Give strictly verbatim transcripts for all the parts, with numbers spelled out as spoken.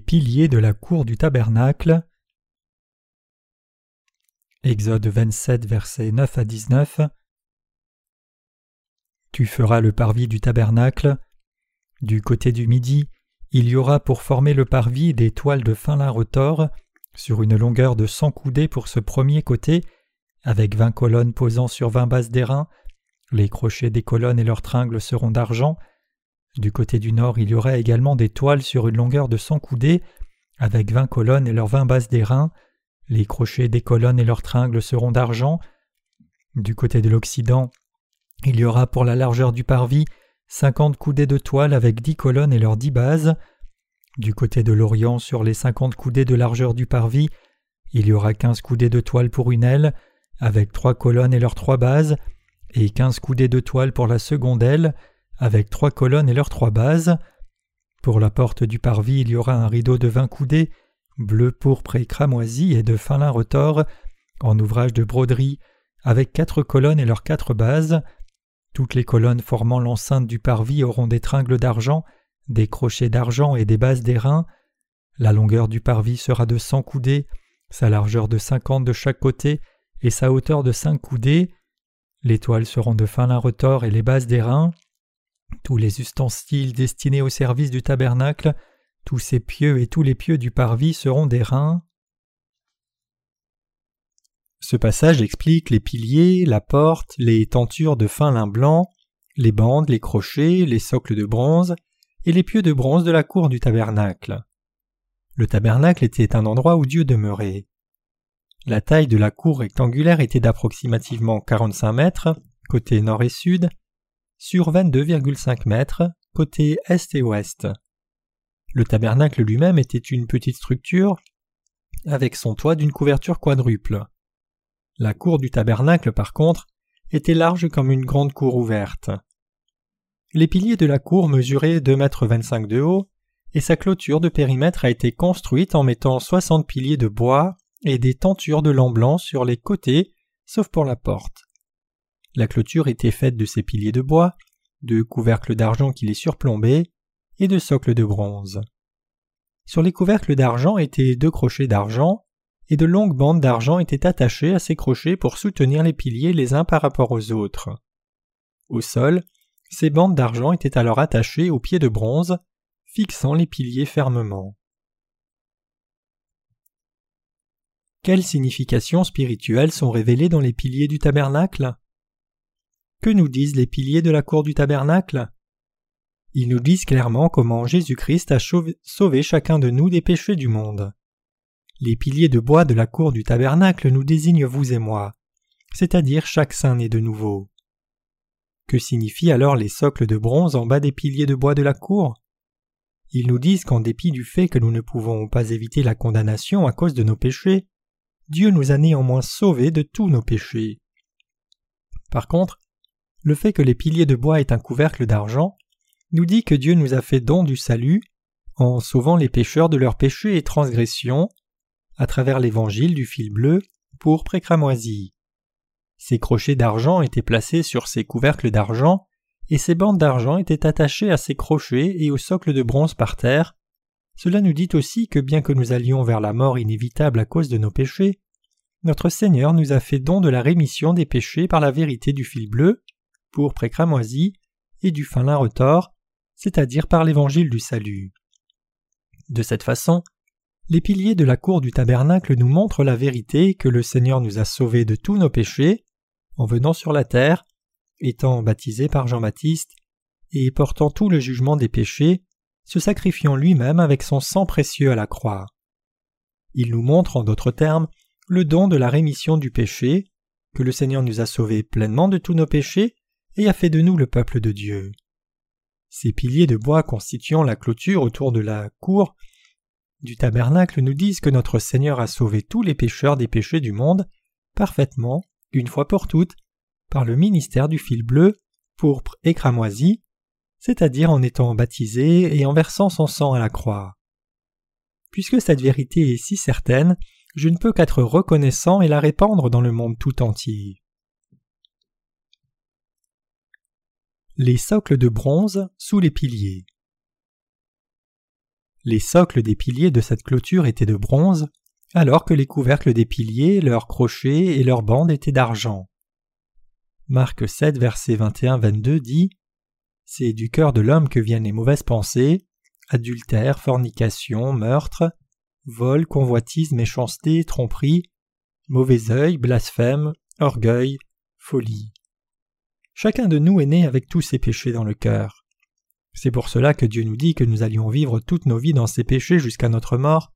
piliers de la cour du tabernacle. Exode vingt-sept, versets neuf à dix-neuf. Tu feras le parvis du tabernacle. Du côté du midi, il y aura pour former le parvis des toiles de fin lin retors, sur une longueur de cent coudées pour ce premier côté, avec vingt colonnes posant sur vingt bases d'airain. Les crochets des colonnes et leurs tringles seront d'argent. Du côté du nord, il y aura également des toiles sur une longueur de cent coudées, avec vingt colonnes et leurs vingt bases d'airain. Les crochets des colonnes et leurs tringles seront d'argent. Du côté de l'occident, il y aura pour la largeur du parvis cinquante coudées de toile avec dix colonnes et leurs dix bases. Du côté de l'orient, sur les cinquante coudées de largeur du parvis, il y aura quinze coudées de toile pour une aile, avec trois colonnes et leurs trois bases, et quinze coudées de toile pour la seconde aile, avec trois colonnes et leurs trois bases. Pour la porte du parvis, il y aura un rideau de vingt coudées, bleu, pourpre et cramoisi, et de fin lin retors, en ouvrage de broderie, avec quatre colonnes et leurs quatre bases. Toutes les colonnes formant l'enceinte du parvis auront des tringles d'argent, des crochets d'argent et des bases d'airain. La longueur du parvis sera de cent coudées, sa largeur de cinquante de chaque côté et sa hauteur de cinq coudées. Les toiles seront de fin lin retors et les bases d'airain. Tous les ustensiles destinés au service du tabernacle, tous ces pieux et tous les pieux du parvis seront d'airain. Ce passage explique les piliers, la porte, les tentures de fin lin blanc, les bandes, les crochets, les socles de bronze et les pieux de bronze de la cour du tabernacle. Le tabernacle était un endroit où Dieu demeurait. La taille de la cour rectangulaire était d'approximativement quarante-cinq mètres, côté nord et sud, sur vingt-deux virgule cinq mètres, côté est et ouest. Le tabernacle lui-même était une petite structure, avec son toit d'une couverture quadruple. La cour du tabernacle, par contre, était large comme une grande cour ouverte. Les piliers de la cour mesuraient deux virgule vingt-cinq mètres de haut, et sa clôture de périmètre a été construite en mettant soixante piliers de bois et des tentures de lin blanc sur les côtés, sauf pour la porte. La clôture était faite de ces piliers de bois, de couvercles d'argent qui les surplombaient, et de socles de bronze. Sur les couvercles d'argent étaient deux crochets d'argent, et de longues bandes d'argent étaient attachées à ces crochets pour soutenir les piliers les uns par rapport aux autres. Au sol, ces bandes d'argent étaient alors attachées aux pieds de bronze, fixant les piliers fermement. Quelles significations spirituelles sont révélées dans les piliers du tabernacle ? Que nous disent les piliers de la cour du tabernacle ? Ils nous disent clairement comment Jésus-Christ a sauvé chacun de nous des péchés du monde. Les piliers de bois de la cour du tabernacle nous désignent vous et moi, c'est-à-dire chaque saint né de nouveau. Que signifient alors les socles de bronze en bas des piliers de bois de la cour ? Ils nous disent qu'en dépit du fait que nous ne pouvons pas éviter la condamnation à cause de nos péchés, Dieu nous a néanmoins sauvés de tous nos péchés. Par contre, le fait que les piliers de bois aient un couvercle d'argent nous dit que Dieu nous a fait don du salut en sauvant les pécheurs de leurs péchés et transgressions à travers l'évangile du fil bleu, pourpre et cramoisi. Ces crochets d'argent étaient placés sur ces couvercles d'argent et ces bandes d'argent étaient attachées à ces crochets et aux socles de bronze par terre. Cela nous dit aussi que bien que nous allions vers la mort inévitable à cause de nos péchés, notre Seigneur nous a fait don de la rémission des péchés par la vérité du fil bleu, pourpre et cramoisi et du fin lin retors, c'est-à-dire par l'évangile du salut. De cette façon, les piliers de la cour du tabernacle nous montrent la vérité que le Seigneur nous a sauvés de tous nos péchés, en venant sur la terre, étant baptisé par Jean-Baptiste, et portant tout le jugement des péchés, se sacrifiant lui-même avec son sang précieux à la croix. Il nous montre, en d'autres termes, le don de la rémission du péché, que le Seigneur nous a sauvés pleinement de tous nos péchés et a fait de nous le peuple de Dieu. Ces piliers de bois constituant la clôture autour de la cour du tabernacle nous disent que notre Seigneur a sauvé tous les pécheurs des péchés du monde, parfaitement, une fois pour toutes, par le ministère du fil bleu, pourpre et cramoisi, c'est-à-dire en étant baptisé et en versant son sang à la croix. Puisque cette vérité est si certaine, je ne peux qu'être reconnaissant et la répandre dans le monde tout entier. Les socles de bronze sous les piliers. Les socles des piliers de cette clôture étaient de bronze, alors que les couvercles des piliers, leurs crochets et leurs bandes étaient d'argent. Marc sept, versets vingt et un à vingt-deux dit « C'est du cœur de l'homme que viennent les mauvaises pensées, adultère, fornication, meurtre, vol, convoitise, méchanceté, tromperie, mauvais œil, blasphème, orgueil, folie. » Chacun de nous est né avec tous ces péchés dans le cœur. C'est pour cela que Dieu nous dit que nous allions vivre toutes nos vies dans ces péchés jusqu'à notre mort,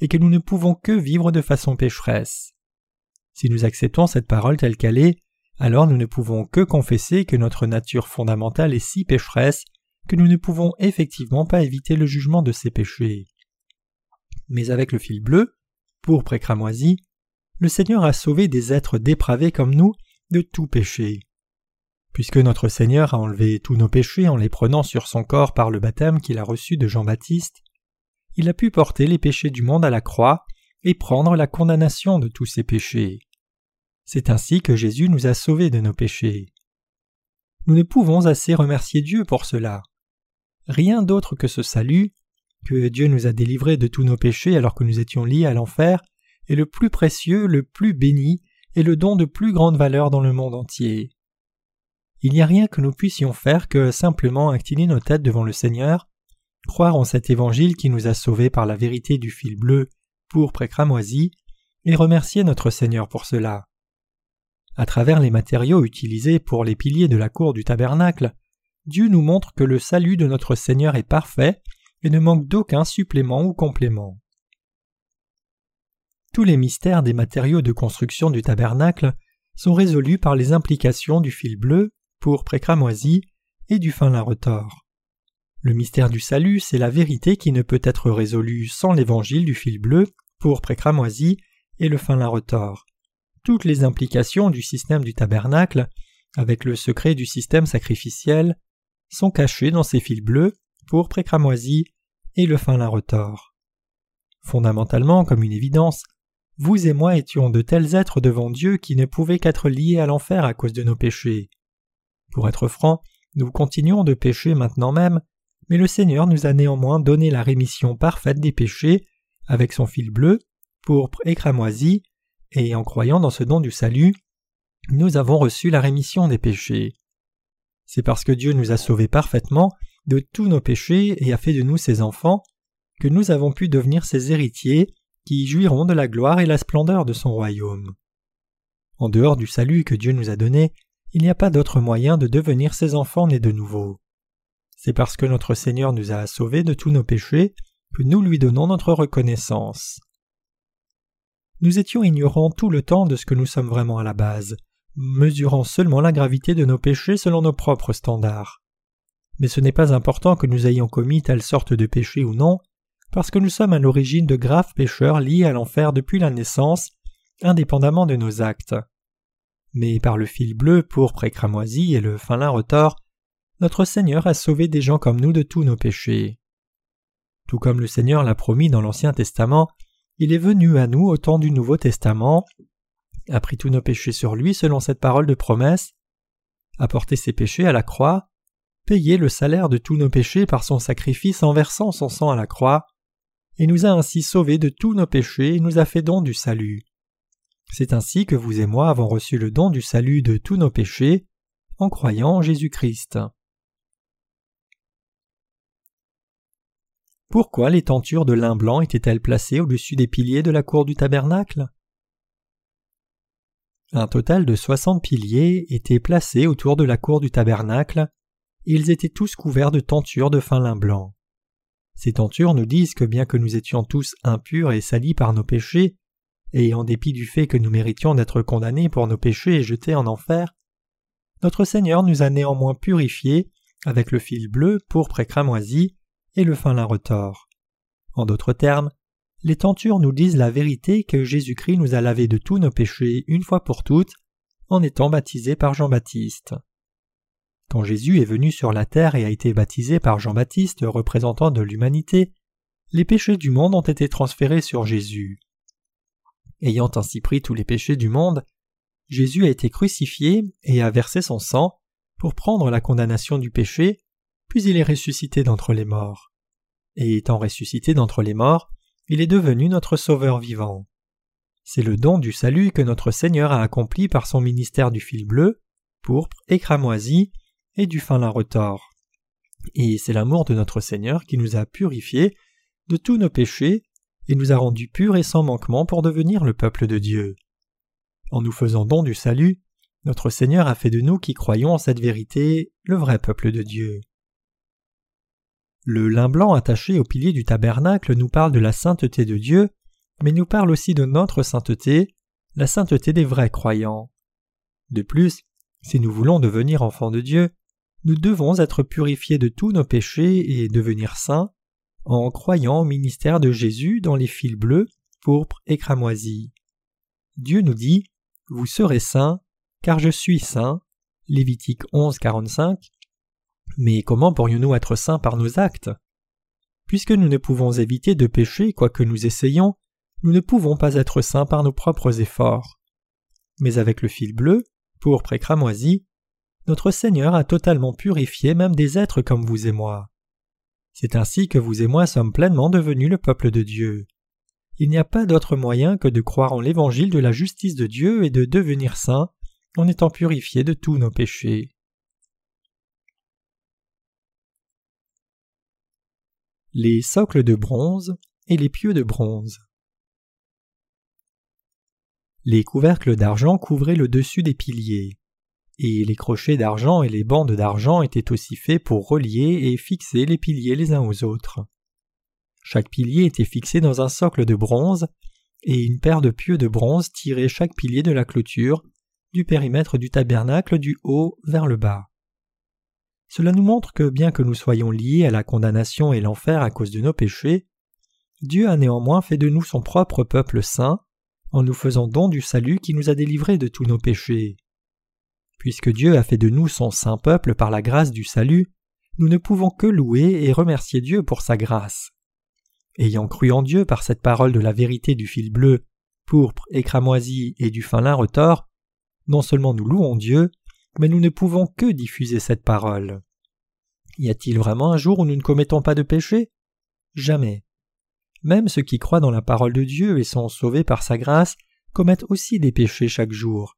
et que nous ne pouvons que vivre de façon pécheresse. Si nous acceptons cette parole telle qu'elle est, alors nous ne pouvons que confesser que notre nature fondamentale est si pécheresse que nous ne pouvons effectivement pas éviter le jugement de ces péchés. Mais avec le fil bleu, pourpre et cramoisi, le Seigneur a sauvé des êtres dépravés comme nous de tout péché. Puisque notre Seigneur a enlevé tous nos péchés en les prenant sur son corps par le baptême qu'il a reçu de Jean-Baptiste, il a pu porter les péchés du monde à la croix et prendre la condamnation de tous ces péchés. C'est ainsi que Jésus nous a sauvés de nos péchés. Nous ne pouvons assez remercier Dieu pour cela. Rien d'autre que ce salut, que Dieu nous a délivrés de tous nos péchés alors que nous étions liés à l'enfer, est le plus précieux, le plus béni et le don de plus grande valeur dans le monde entier. Il n'y a rien que nous puissions faire que simplement incliner nos têtes devant le Seigneur, croire en cet évangile qui nous a sauvés par la vérité du fil bleu, pourpre et cramoisi, et remercier notre Seigneur pour cela. À travers les matériaux utilisés pour les piliers de la cour du tabernacle, Dieu nous montre que le salut de notre Seigneur est parfait et ne manque d'aucun supplément ou complément. Tous les mystères des matériaux de construction du tabernacle sont résolus par les implications du fil bleu, pourpre et cramoisi, et du fin lin retors. Le mystère du salut, c'est la vérité qui ne peut être résolue sans l'évangile du fil bleu, pourpre et cramoisi, et le fin lin retors. Toutes les implications du système du tabernacle, avec le secret du système sacrificiel, sont cachées dans ces fils bleus, pourpre et cramoisi, et le fin lin retors. Fondamentalement, comme une évidence, vous et moi étions de tels êtres devant Dieu qui ne pouvaient qu'être liés à l'enfer à cause de nos péchés. Pour être franc, nous continuons de pécher maintenant même, mais le Seigneur nous a néanmoins donné la rémission parfaite des péchés avec son fil bleu, pourpre et cramoisi, et en croyant dans ce don du salut, nous avons reçu la rémission des péchés. C'est parce que Dieu nous a sauvés parfaitement de tous nos péchés et a fait de nous ses enfants que nous avons pu devenir ses héritiers qui jouiront de la gloire et la splendeur de son royaume. En dehors du salut que Dieu nous a donné, il n'y a pas d'autre moyen de devenir ses enfants nés de nouveau. C'est parce que notre Seigneur nous a sauvés de tous nos péchés que nous lui donnons notre reconnaissance. Nous étions ignorants tout le temps de ce que nous sommes vraiment à la base, mesurant seulement la gravité de nos péchés selon nos propres standards. Mais ce n'est pas important que nous ayons commis telle sorte de péché ou non, parce que nous sommes à l'origine de graves pécheurs liés à l'enfer depuis la naissance, indépendamment de nos actes. Mais par le fil bleu, pourpre et cramoisi et le fin lin retors, notre Seigneur a sauvé des gens comme nous de tous nos péchés. Tout comme le Seigneur l'a promis dans l'Ancien Testament, il est venu à nous au temps du Nouveau Testament, a pris tous nos péchés sur lui selon cette parole de promesse, a porté ses péchés à la croix, payé le salaire de tous nos péchés par son sacrifice en versant son sang à la croix, et nous a ainsi sauvés de tous nos péchés et nous a fait don du salut. C'est ainsi que vous et moi avons reçu le don du salut de tous nos péchés en croyant en Jésus-Christ. Pourquoi les tentures de lin blanc étaient-elles placées au-dessus des piliers de la cour du tabernacle? Un total de soixante piliers étaient placés autour de la cour du tabernacle, et ils étaient tous couverts de tentures de fin lin blanc. Ces tentures nous disent que bien que nous étions tous impurs et salis par nos péchés, et en dépit du fait que nous méritions d'être condamnés pour nos péchés et jetés en enfer, notre Seigneur nous a néanmoins purifiés avec le fil bleu, pourpre et cramoisi, et le fin lin retors. En d'autres termes, les tentures nous disent la vérité que Jésus-Christ nous a lavés de tous nos péchés une fois pour toutes en étant baptisé par Jean-Baptiste. Quand Jésus est venu sur la terre et a été baptisé par Jean-Baptiste, représentant de l'humanité, les péchés du monde ont été transférés sur Jésus. Ayant ainsi pris tous les péchés du monde, Jésus a été crucifié et a versé son sang pour prendre la condamnation du péché, puis il est ressuscité d'entre les morts. et étant ressuscité d'entre les morts, il est devenu notre Sauveur vivant. C'est le don du salut que notre Seigneur a accompli par son ministère du fil bleu, pourpre et cramoisi, et du fin lin retors. Et c'est l'amour de notre Seigneur qui nous a purifiés de tous nos péchés et nous a rendus purs et sans manquement pour devenir le peuple de Dieu. En nous faisant don du salut, notre Seigneur a fait de nous qui croyons en cette vérité le vrai peuple de Dieu. Le lin blanc attaché au pilier du tabernacle nous parle de la sainteté de Dieu, mais nous parle aussi de notre sainteté, la sainteté des vrais croyants. De plus, si nous voulons devenir enfants de Dieu, nous devons être purifiés de tous nos péchés et devenir saints en croyant au ministère de Jésus dans les fils bleus, pourpre et cramoisis. Dieu nous dit « Vous serez saints, car je suis saint » Lévitique onze, quarante-cinq. Mais comment pourrions-nous être saints par nos actes? Puisque nous ne pouvons éviter de pécher quoique nous essayions, nous ne pouvons pas être saints par nos propres efforts. Mais avec le fil bleu, pourpre et cramoisi, notre Seigneur a totalement purifié même des êtres comme vous et moi. C'est ainsi que vous et moi sommes pleinement devenus le peuple de Dieu. Il n'y a pas d'autre moyen que de croire en l'évangile de la justice de Dieu et de devenir saints en étant purifiés de tous nos péchés. Les socles de bronze et les pieux de bronze. Les couvercles d'argent couvraient le dessus des piliers. Et les crochets d'argent et les bandes d'argent étaient aussi faits pour relier et fixer les piliers les uns aux autres. Chaque pilier était fixé dans un socle de bronze, et une paire de pieux de bronze tirait chaque pilier de la clôture, du périmètre du tabernacle du haut vers le bas. Cela nous montre que bien que nous soyons liés à la condamnation et l'enfer à cause de nos péchés, Dieu a néanmoins fait de nous son propre peuple saint, en nous faisant don du salut qui nous a délivrés de tous nos péchés. Puisque Dieu a fait de nous son saint peuple par la grâce du salut, nous ne pouvons que louer et remercier Dieu pour sa grâce. Ayant cru en Dieu par cette parole de la vérité du fil bleu, pourpre et cramoisi et du fin lin retors, non seulement nous louons Dieu, mais nous ne pouvons que diffuser cette parole. Y a-t-il vraiment un jour où nous ne commettons pas de péché? Jamais. Même ceux qui croient dans la parole de Dieu et sont sauvés par sa grâce commettent aussi des péchés chaque jour.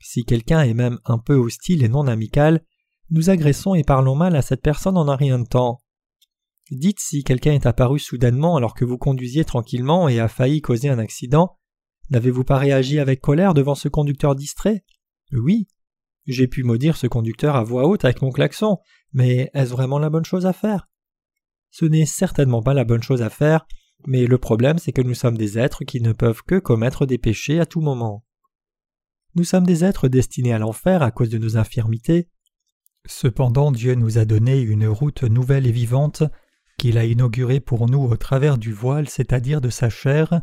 Si quelqu'un est même un peu hostile et non amical, nous agressons et parlons mal à cette personne en un rien de temps. Dites si quelqu'un est apparu soudainement alors que vous conduisiez tranquillement et a failli causer un accident, n'avez-vous pas réagi avec colère devant ce conducteur distrait? Oui, j'ai pu maudire ce conducteur à voix haute avec mon klaxon, mais est-ce vraiment la bonne chose à faire? Ce n'est certainement pas la bonne chose à faire, mais le problème c'est que nous sommes des êtres qui ne peuvent que commettre des péchés à tout moment. Nous sommes des êtres destinés à l'enfer à cause de nos infirmités. Cependant, Dieu nous a donné une route nouvelle et vivante qu'il a inaugurée pour nous au travers du voile, c'est-à-dire de sa chair.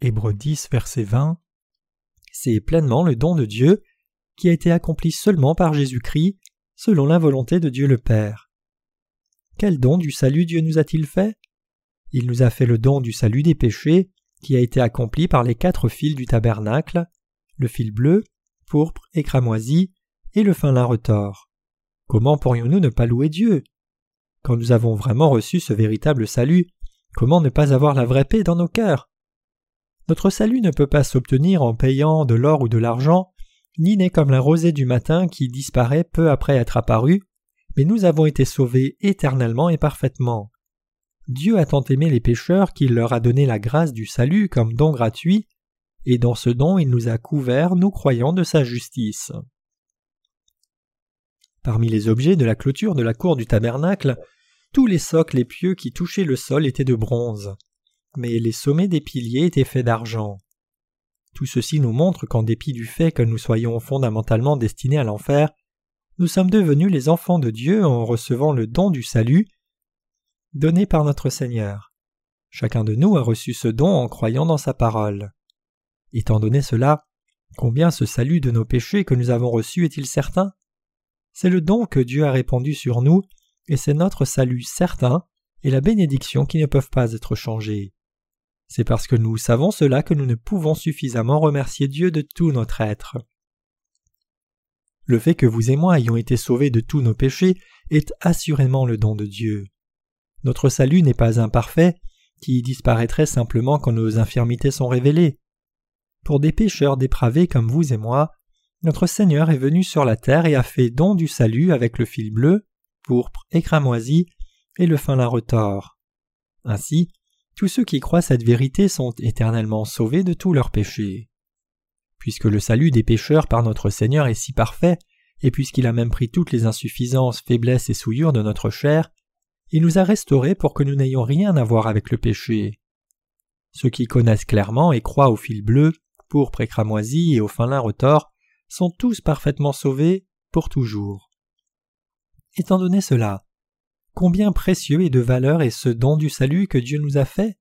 Hébreux dix, verset vingt. C'est pleinement le don de Dieu qui a été accompli seulement par Jésus-Christ, selon la volonté de Dieu le Père. Quel don du salut Dieu nous a-t-il fait? Il nous a fait le don du salut des péchés qui a été accompli par les quatre fils du tabernacle, le fil bleu, pourpre et cramoisi, et le fin lin retors. Comment pourrions-nous ne pas louer Dieu? Quand nous avons vraiment reçu ce véritable salut, comment ne pas avoir la vraie paix dans nos cœurs? Notre salut ne peut pas s'obtenir en payant de l'or ou de l'argent, ni n'est comme la rosée du matin qui disparaît peu après être apparue, mais nous avons été sauvés éternellement et parfaitement. Dieu a tant aimé les pécheurs qu'il leur a donné la grâce du salut comme don gratuit, et dans ce don il nous a couverts, nous croyants, de sa justice. Parmi les objets de la clôture de la cour du tabernacle, tous les socles et pieux qui touchaient le sol étaient de bronze, mais les sommets des piliers étaient faits d'argent. Tout ceci nous montre qu'en dépit du fait que nous soyons fondamentalement destinés à l'enfer, nous sommes devenus les enfants de Dieu en recevant le don du salut donné par notre Seigneur. Chacun de nous a reçu ce don en croyant dans sa parole. Étant donné cela, combien ce salut de nos péchés que nous avons reçu est-il certain? C'est le don que Dieu a répandu sur nous, et c'est notre salut certain et la bénédiction qui ne peuvent pas être changées. C'est parce que nous savons cela que nous ne pouvons suffisamment remercier Dieu de tout notre être. Le fait que vous et moi ayons été sauvés de tous nos péchés est assurément le don de Dieu. Notre salut n'est pas imparfait, qui disparaîtrait simplement quand nos infirmités sont révélées. Pour des pécheurs dépravés comme vous et moi, notre Seigneur est venu sur la terre et a fait don du salut avec le fil bleu, pourpre et cramoisi et le fin lin retors. Ainsi, tous ceux qui croient cette vérité sont éternellement sauvés de tous leurs péchés. Puisque le salut des pécheurs par notre Seigneur est si parfait, et puisqu'il a même pris toutes les insuffisances, faiblesses et souillures de notre chair, il nous a restaurés pour que nous n'ayons rien à voir avec le péché. Ceux qui connaissent clairement et croient au fil bleu, pourpre et cramoisi et au fin lin retors sont tous parfaitement sauvés pour toujours. Étant donné cela, combien précieux et de valeur est ce don du salut que Dieu nous a fait?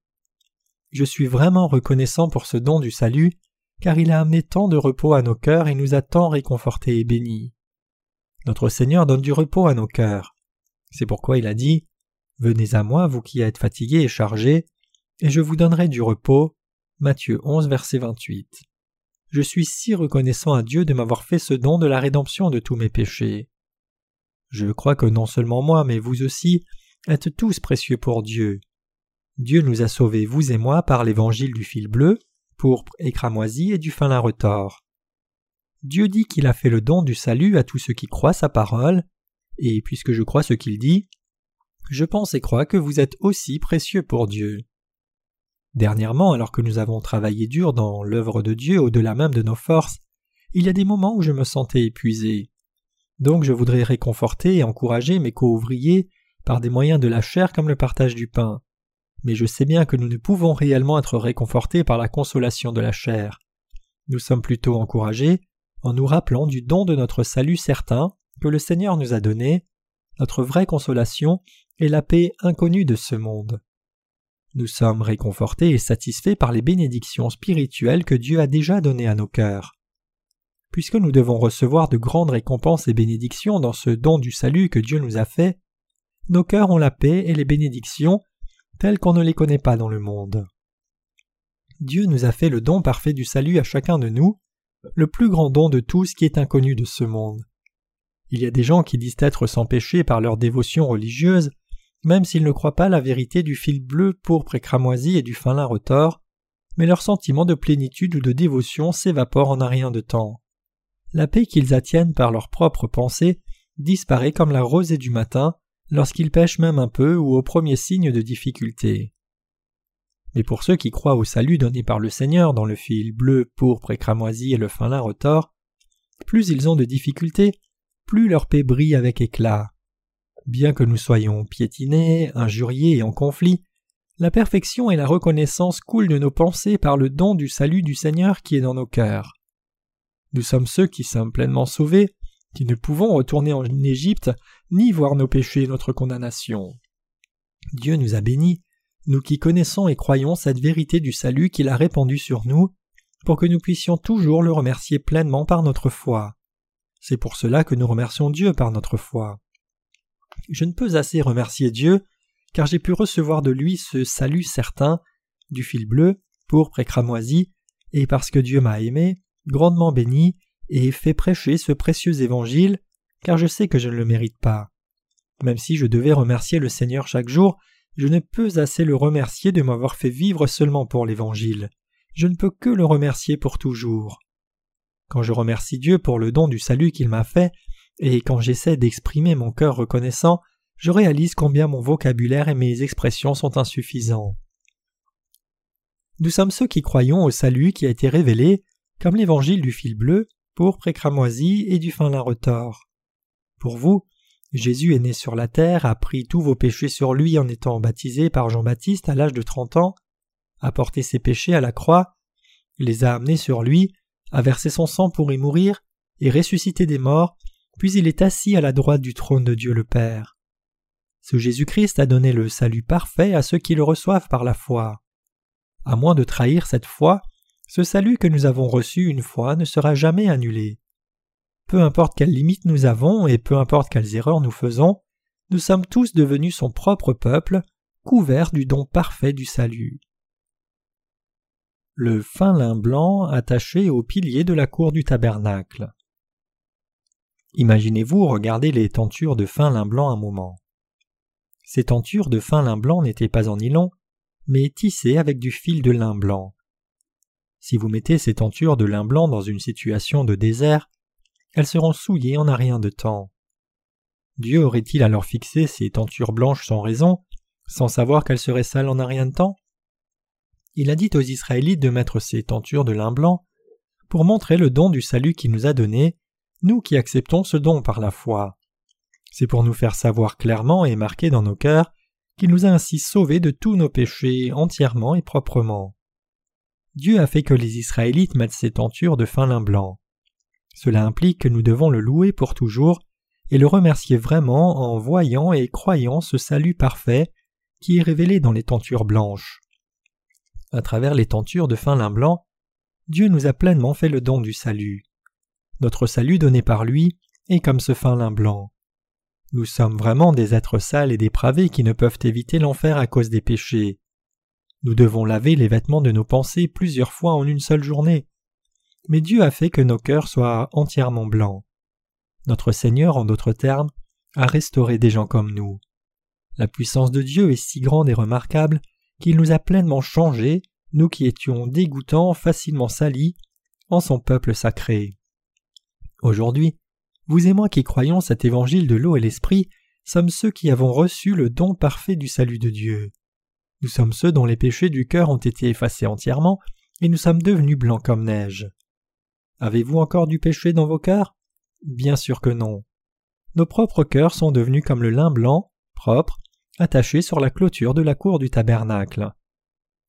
Je suis vraiment reconnaissant pour ce don du salut, car il a amené tant de repos à nos cœurs et nous a tant réconfortés et bénis. Notre Seigneur donne du repos à nos cœurs. C'est pourquoi il a dit « Venez à moi, vous qui êtes fatigués et chargés, et je vous donnerai du repos. » Matthieu onze, verset vingt-huit. Je suis si reconnaissant à Dieu de m'avoir fait ce don de la rédemption de tous mes péchés. Je crois que non seulement moi, mais vous aussi, êtes tous précieux pour Dieu. Dieu nous a sauvés, vous et moi, par l'évangile du fil bleu, pourpre et cramoisi et du fin lin retors. Dieu dit qu'il a fait le don du salut à tous ceux qui croient sa parole, et puisque je crois ce qu'il dit, je pense et crois que vous êtes aussi précieux pour Dieu. Dernièrement, alors que nous avons travaillé dur dans l'œuvre de Dieu au-delà même de nos forces, il y a des moments où je me sentais épuisé. Donc je voudrais réconforter et encourager mes co-ouvriers par des moyens de la chair comme le partage du pain. Mais je sais bien que nous ne pouvons réellement être réconfortés par la consolation de la chair. Nous sommes plutôt encouragés en nous rappelant du don de notre salut certain que le Seigneur nous a donné, notre vraie consolation est la paix inconnue de ce monde. Nous sommes réconfortés et satisfaits par les bénédictions spirituelles que Dieu a déjà données à nos cœurs. Puisque nous devons recevoir de grandes récompenses et bénédictions dans ce don du salut que Dieu nous a fait, nos cœurs ont la paix et les bénédictions telles qu'on ne les connaît pas dans le monde. Dieu nous a fait le don parfait du salut à chacun de nous, le plus grand don de tout ce qui est inconnu de ce monde. Il y a des gens qui disent être sans péché par leur dévotion religieuse, même s'ils ne croient pas la vérité du fil bleu, pourpre et cramoisi et du fin lin retors, mais leur sentiment de plénitude ou de dévotion s'évapore en un rien de temps. La paix qu'ils attiennent par leurs propres pensées disparaît comme la rosée du matin lorsqu'ils pêchent même un peu ou au premier signe de difficulté. Mais pour ceux qui croient au salut donné par le Seigneur dans le fil bleu, pourpre et cramoisi et le fin lin retors, plus ils ont de difficultés, plus leur paix brille avec éclat. Bien que nous soyons piétinés, injuriés et en conflit, la perfection et la reconnaissance coulent de nos pensées par le don du salut du Seigneur qui est dans nos cœurs. Nous sommes ceux qui sommes pleinement sauvés, qui ne pouvons retourner en Égypte, ni voir nos péchés et notre condamnation. Dieu nous a bénis, nous qui connaissons et croyons cette vérité du salut qu'il a répandue sur nous, pour que nous puissions toujours le remercier pleinement par notre foi. C'est pour cela que nous remercions Dieu par notre foi. Je ne peux assez remercier Dieu, car j'ai pu recevoir de lui ce salut certain, du fil bleu, pourpre et cramoisi, et parce que Dieu m'a aimé, grandement béni et fait prêcher ce précieux évangile, car je sais que je ne le mérite pas. Même si je devais remercier le Seigneur chaque jour, je ne peux assez le remercier de m'avoir fait vivre seulement pour l'évangile. Je ne peux que le remercier pour toujours. Quand je remercie Dieu pour le don du salut qu'il m'a fait, et quand j'essaie d'exprimer mon cœur reconnaissant, je réalise combien mon vocabulaire et mes expressions sont insuffisants. Nous sommes ceux qui croyons au salut qui a été révélé, comme l'évangile du fil bleu, pourpre et cramoisi et du fin lin retors. Pour vous, Jésus est né sur la terre, a pris tous vos péchés sur lui en étant baptisé par Jean-Baptiste à l'âge de trente ans, a porté ses péchés à la croix, les a amenés sur lui, a versé son sang pour y mourir et ressuscité des morts, puis il est assis à la droite du trône de Dieu le Père. Ce Jésus-Christ a donné le salut parfait à ceux qui le reçoivent par la foi. À moins de trahir cette foi, ce salut que nous avons reçu une fois ne sera jamais annulé. Peu importe quelles limites nous avons et peu importe quelles erreurs nous faisons, nous sommes tous devenus son propre peuple, couverts du don parfait du salut. Le fin lin blanc attaché au pilier de la cour du tabernacle. Imaginez-vous regarder les tentures de fin lin blanc un moment. Ces tentures de fin lin blanc n'étaient pas en nylon, mais tissées avec du fil de lin blanc. Si vous mettez ces tentures de lin blanc dans une situation de désert, elles seront souillées en un rien de temps. Dieu aurait-il alors fixé ces tentures blanches sans raison, sans savoir qu'elles seraient sales en un rien de temps? Il a dit aux Israélites de mettre ces tentures de lin blanc pour montrer le don du salut qu'il nous a donné, nous qui acceptons ce don par la foi. C'est pour nous faire savoir clairement et marquer dans nos cœurs qu'il nous a ainsi sauvés de tous nos péchés entièrement et proprement. Dieu a fait que les Israélites mettent ces tentures de fin lin blanc. Cela implique que nous devons le louer pour toujours et le remercier vraiment en voyant et croyant ce salut parfait qui est révélé dans les tentures blanches. À travers les tentures de fin lin blanc, Dieu nous a pleinement fait le don du salut. Notre salut donné par lui est comme ce fin lin blanc. Nous sommes vraiment des êtres sales et dépravés qui ne peuvent éviter l'enfer à cause des péchés. Nous devons laver les vêtements de nos pensées plusieurs fois en une seule journée. Mais Dieu a fait que nos cœurs soient entièrement blancs. Notre Seigneur, en d'autres termes, a restauré des gens comme nous. La puissance de Dieu est si grande et remarquable qu'il nous a pleinement changés, nous qui étions dégoûtants, facilement salis, en son peuple sacré. Aujourd'hui, vous et moi qui croyons cet évangile de l'eau et l'esprit sommes ceux qui avons reçu le don parfait du salut de Dieu. Nous sommes ceux dont les péchés du cœur ont été effacés entièrement et nous sommes devenus blancs comme neige. Avez-vous encore du péché dans vos cœurs? Bien sûr que non. Nos propres cœurs sont devenus comme le lin blanc, propre, attaché sur la clôture de la cour du tabernacle.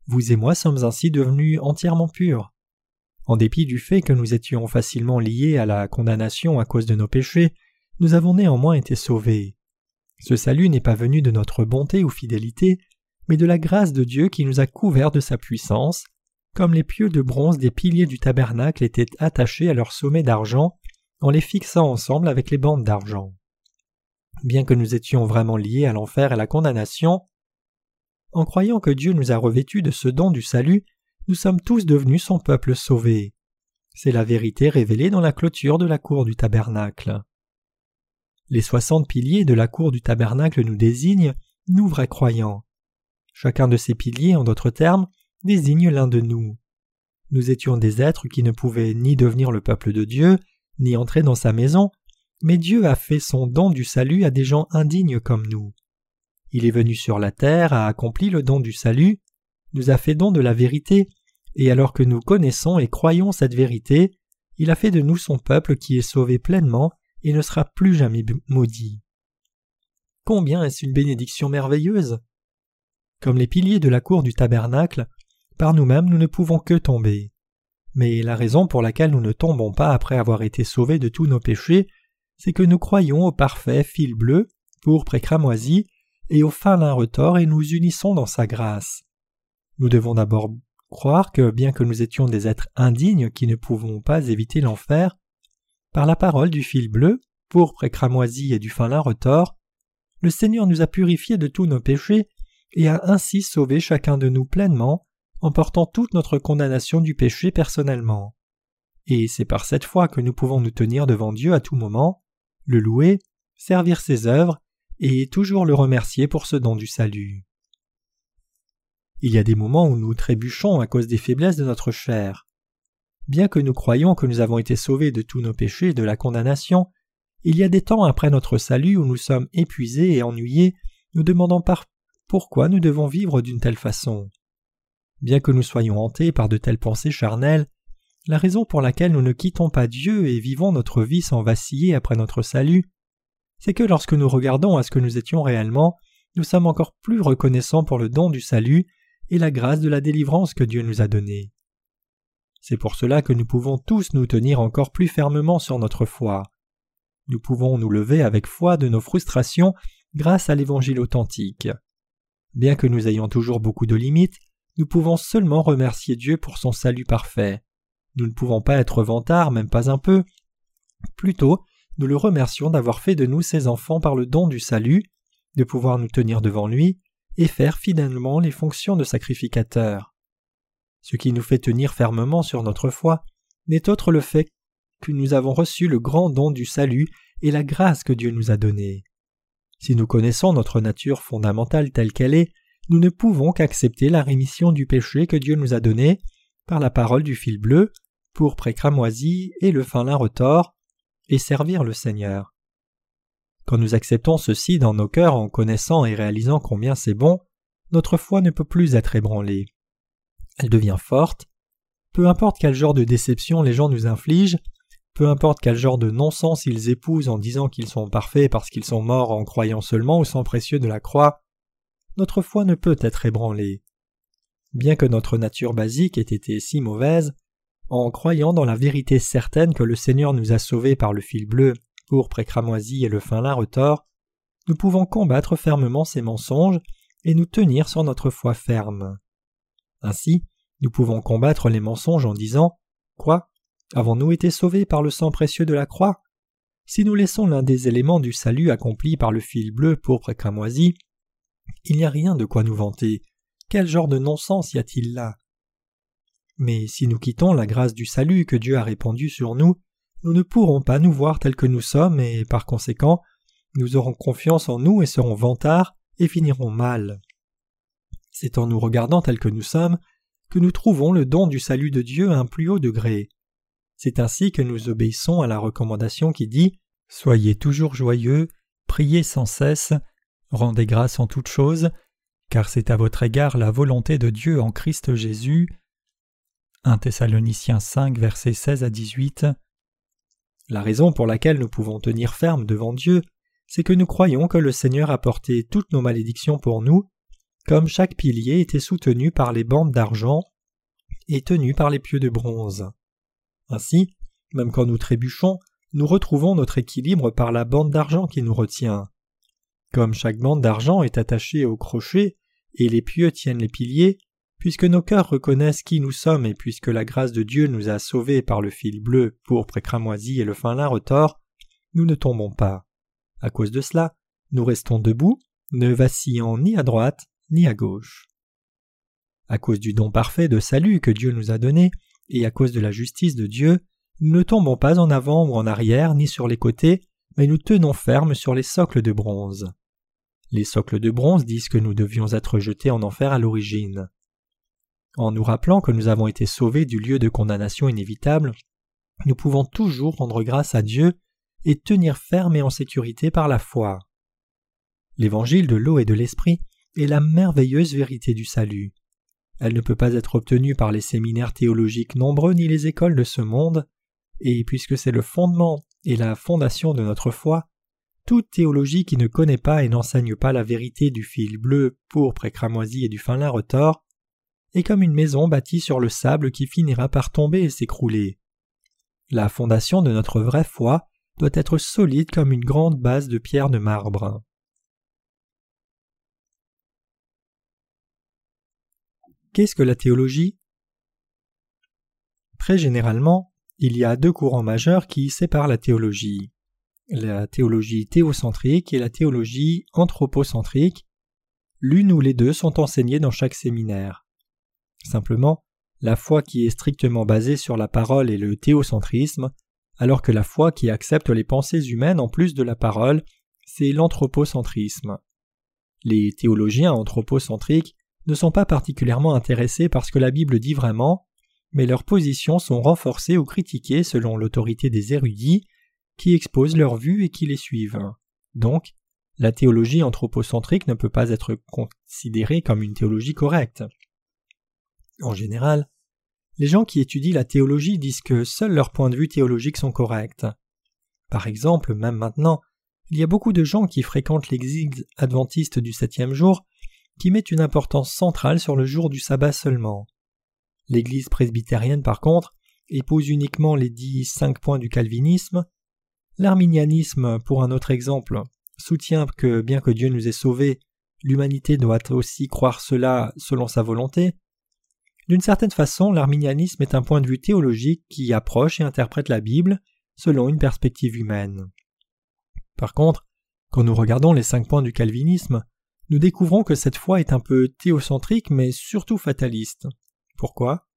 Vous et moi sommes ainsi devenus entièrement purs. En dépit du fait que nous étions facilement liés à la condamnation à cause de nos péchés, nous avons néanmoins été sauvés. Ce salut n'est pas venu de notre bonté ou fidélité, mais de la grâce de Dieu qui nous a couverts de sa puissance, comme les pieux de bronze des piliers du tabernacle étaient attachés à leur sommet d'argent en les fixant ensemble avec les bandes d'argent. Bien que nous étions vraiment liés à l'enfer et à la condamnation, en croyant que Dieu nous a revêtus de ce don du salut, nous sommes tous devenus son peuple sauvé. C'est la vérité révélée dans la clôture de la cour du tabernacle. Les soixante piliers de la cour du tabernacle nous désignent, nous vrais croyants. Chacun de ces piliers, en d'autres termes, désigne l'un de nous. Nous étions des êtres qui ne pouvaient ni devenir le peuple de Dieu, ni entrer dans sa maison, mais Dieu a fait son don du salut à des gens indignes comme nous. Il est venu sur la terre, a accompli le don du salut, nous a fait don de la vérité, et alors que nous connaissons et croyons cette vérité, il a fait de nous son peuple qui est sauvé pleinement et ne sera plus jamais maudit. Combien est-ce une bénédiction merveilleuse! Comme les piliers de la cour du tabernacle, par nous-mêmes nous ne pouvons que tomber. Mais la raison pour laquelle nous ne tombons pas après avoir été sauvés de tous nos péchés, c'est que nous croyons au parfait fil bleu, pourpre et cramoisi, et au fin lin retors et nous unissons dans sa grâce. Nous devons d'abord croire que, bien que nous étions des êtres indignes qui ne pouvons pas éviter l'enfer, par la parole du fil bleu, pourpre et cramoisi et du fin lin retors, le Seigneur nous a purifiés de tous nos péchés et a ainsi sauvé chacun de nous pleinement, en portant toute notre condamnation du péché personnellement. Et c'est par cette foi que nous pouvons nous tenir devant Dieu à tout moment, le louer, servir ses œuvres et toujours le remercier pour ce don du salut. Il y a des moments où nous trébuchons à cause des faiblesses de notre chair. Bien que nous croyions que nous avons été sauvés de tous nos péchés et de la condamnation, il y a des temps après notre salut où nous sommes épuisés et ennuyés, nous demandant par pourquoi nous devons vivre d'une telle façon. Bien que nous soyons hantés par de telles pensées charnelles, la raison pour laquelle nous ne quittons pas Dieu et vivons notre vie sans vaciller après notre salut, c'est que lorsque nous regardons à ce que nous étions réellement, nous sommes encore plus reconnaissants pour le don du salut et la grâce de la délivrance que Dieu nous a donnée. C'est pour cela que nous pouvons tous nous tenir encore plus fermement sur notre foi. Nous pouvons nous lever avec foi de nos frustrations grâce à l'Évangile authentique. Bien que nous ayons toujours beaucoup de limites, nous pouvons seulement remercier Dieu pour son salut parfait. Nous ne pouvons pas être vantards, même pas un peu. Plutôt, nous le remercions d'avoir fait de nous ses enfants par le don du salut, de pouvoir nous tenir devant lui et faire fidèlement les fonctions de sacrificateur. Ce qui nous fait tenir fermement sur notre foi n'est autre le fait que nous avons reçu le grand don du salut et la grâce que Dieu nous a donnée. Si nous connaissons notre nature fondamentale telle qu'elle est, nous ne pouvons qu'accepter la rémission du péché que Dieu nous a donné par la parole du fil bleu, pourpre et cramoisi et le fin lin retors, et servir le Seigneur. Quand nous acceptons ceci dans nos cœurs en connaissant et réalisant combien c'est bon, notre foi ne peut plus être ébranlée. Elle devient forte. Peu importe quel genre de déception les gens nous infligent, peu importe quel genre de non-sens ils épousent en disant qu'ils sont parfaits parce qu'ils sont morts en croyant seulement au sang précieux de la croix, notre foi ne peut être ébranlée. Bien que notre nature basique ait été si mauvaise, en croyant dans la vérité certaine que le Seigneur nous a sauvés par le fil bleu, pourpre et cramoisi et le fin lin retors, nous pouvons combattre fermement ces mensonges et nous tenir sur notre foi ferme. Ainsi, nous pouvons combattre les mensonges en disant « Quoi ? Avons-nous été sauvés par le sang précieux de la croix ?» Si nous laissons l'un des éléments du salut accompli par le fil bleu, pourpre et cramoisi, il n'y a rien de quoi nous vanter. Quel genre de non-sens y a-t-il là ? Mais si nous quittons la grâce du salut que Dieu a répandue sur nous, nous ne pourrons pas nous voir tels que nous sommes et, par conséquent, nous aurons confiance en nous et serons vantards et finirons mal. C'est en nous regardant tels que nous sommes que nous trouvons le don du salut de Dieu à un plus haut degré. C'est ainsi que nous obéissons à la recommandation qui dit « Soyez toujours joyeux, priez sans cesse, rendez grâce en toutes choses, car c'est à votre égard la volonté de Dieu en Christ Jésus. » un Thessaloniciens cinq, versets seize à dix-huit. La raison pour laquelle nous pouvons tenir ferme devant Dieu, c'est que nous croyons que le Seigneur a porté toutes nos malédictions pour nous, comme chaque pilier était soutenu par les bandes d'argent et tenu par les pieux de bronze. Ainsi, même quand nous trébuchons, nous retrouvons notre équilibre par la bande d'argent qui nous retient. Comme chaque bande d'argent est attachée au crochet et les pieux tiennent les piliers, puisque nos cœurs reconnaissent qui nous sommes et puisque la grâce de Dieu nous a sauvés par le fil bleu, pourpre et cramoisi et le fin lin retors, nous ne tombons pas. À cause de cela, nous restons debout, ne vacillant ni à droite ni à gauche. À cause du don parfait de salut que Dieu nous a donné et à cause de la justice de Dieu, nous ne tombons pas en avant ou en arrière ni sur les côtés, mais nous tenons ferme sur les socles de bronze. Les socles de bronze disent que nous devions être jetés en enfer à l'origine. En nous rappelant que nous avons été sauvés du lieu de condamnation inévitable, nous pouvons toujours rendre grâce à Dieu et tenir ferme et en sécurité par la foi. L'évangile de l'eau et de l'esprit est la merveilleuse vérité du salut. Elle ne peut pas être obtenue par les séminaires théologiques nombreux ni les écoles de ce monde, et puisque c'est le fondement et la fondation de notre foi, toute théologie qui ne connaît pas et n'enseigne pas la vérité du fil bleu, pourpre et cramoisi et du fin lin retors est comme une maison bâtie sur le sable qui finira par tomber et s'écrouler. La fondation de notre vraie foi doit être solide comme une grande base de pierre de marbre. Qu'est-ce que la théologie ? Très généralement, il y a deux courants majeurs qui séparent la théologie. La théologie théocentrique et la théologie anthropocentrique. L'une ou les deux sont enseignées dans chaque séminaire. Simplement, la foi qui est strictement basée sur la parole est le théocentrisme, alors que la foi qui accepte les pensées humaines en plus de la parole, c'est l'anthropocentrisme. Les théologiens anthropocentriques ne sont pas particulièrement intéressés par ce que la Bible dit vraiment, mais leurs positions sont renforcées ou critiquées selon l'autorité des érudits qui exposent leurs vues et qui les suivent. Donc, la théologie anthropocentrique ne peut pas être considérée comme une théologie correcte. En général, les gens qui étudient la théologie disent que seuls leurs points de vue théologiques sont corrects. Par exemple, même maintenant, il y a beaucoup de gens qui fréquentent l'église adventiste du septième jour qui mettent une importance centrale sur le jour du sabbat seulement. L'église presbytérienne, par contre, épouse uniquement les dix cinq points du calvinisme. L'arminianisme, pour un autre exemple, soutient que, bien que Dieu nous ait sauvés, l'humanité doit aussi croire cela selon sa volonté. D'une certaine façon, l'arminianisme est un point de vue théologique qui approche et interprète la Bible selon une perspective humaine. Par contre, quand nous regardons les cinq points du calvinisme, nous découvrons que cette foi est un peu théocentrique mais surtout fataliste. Pourquoi ?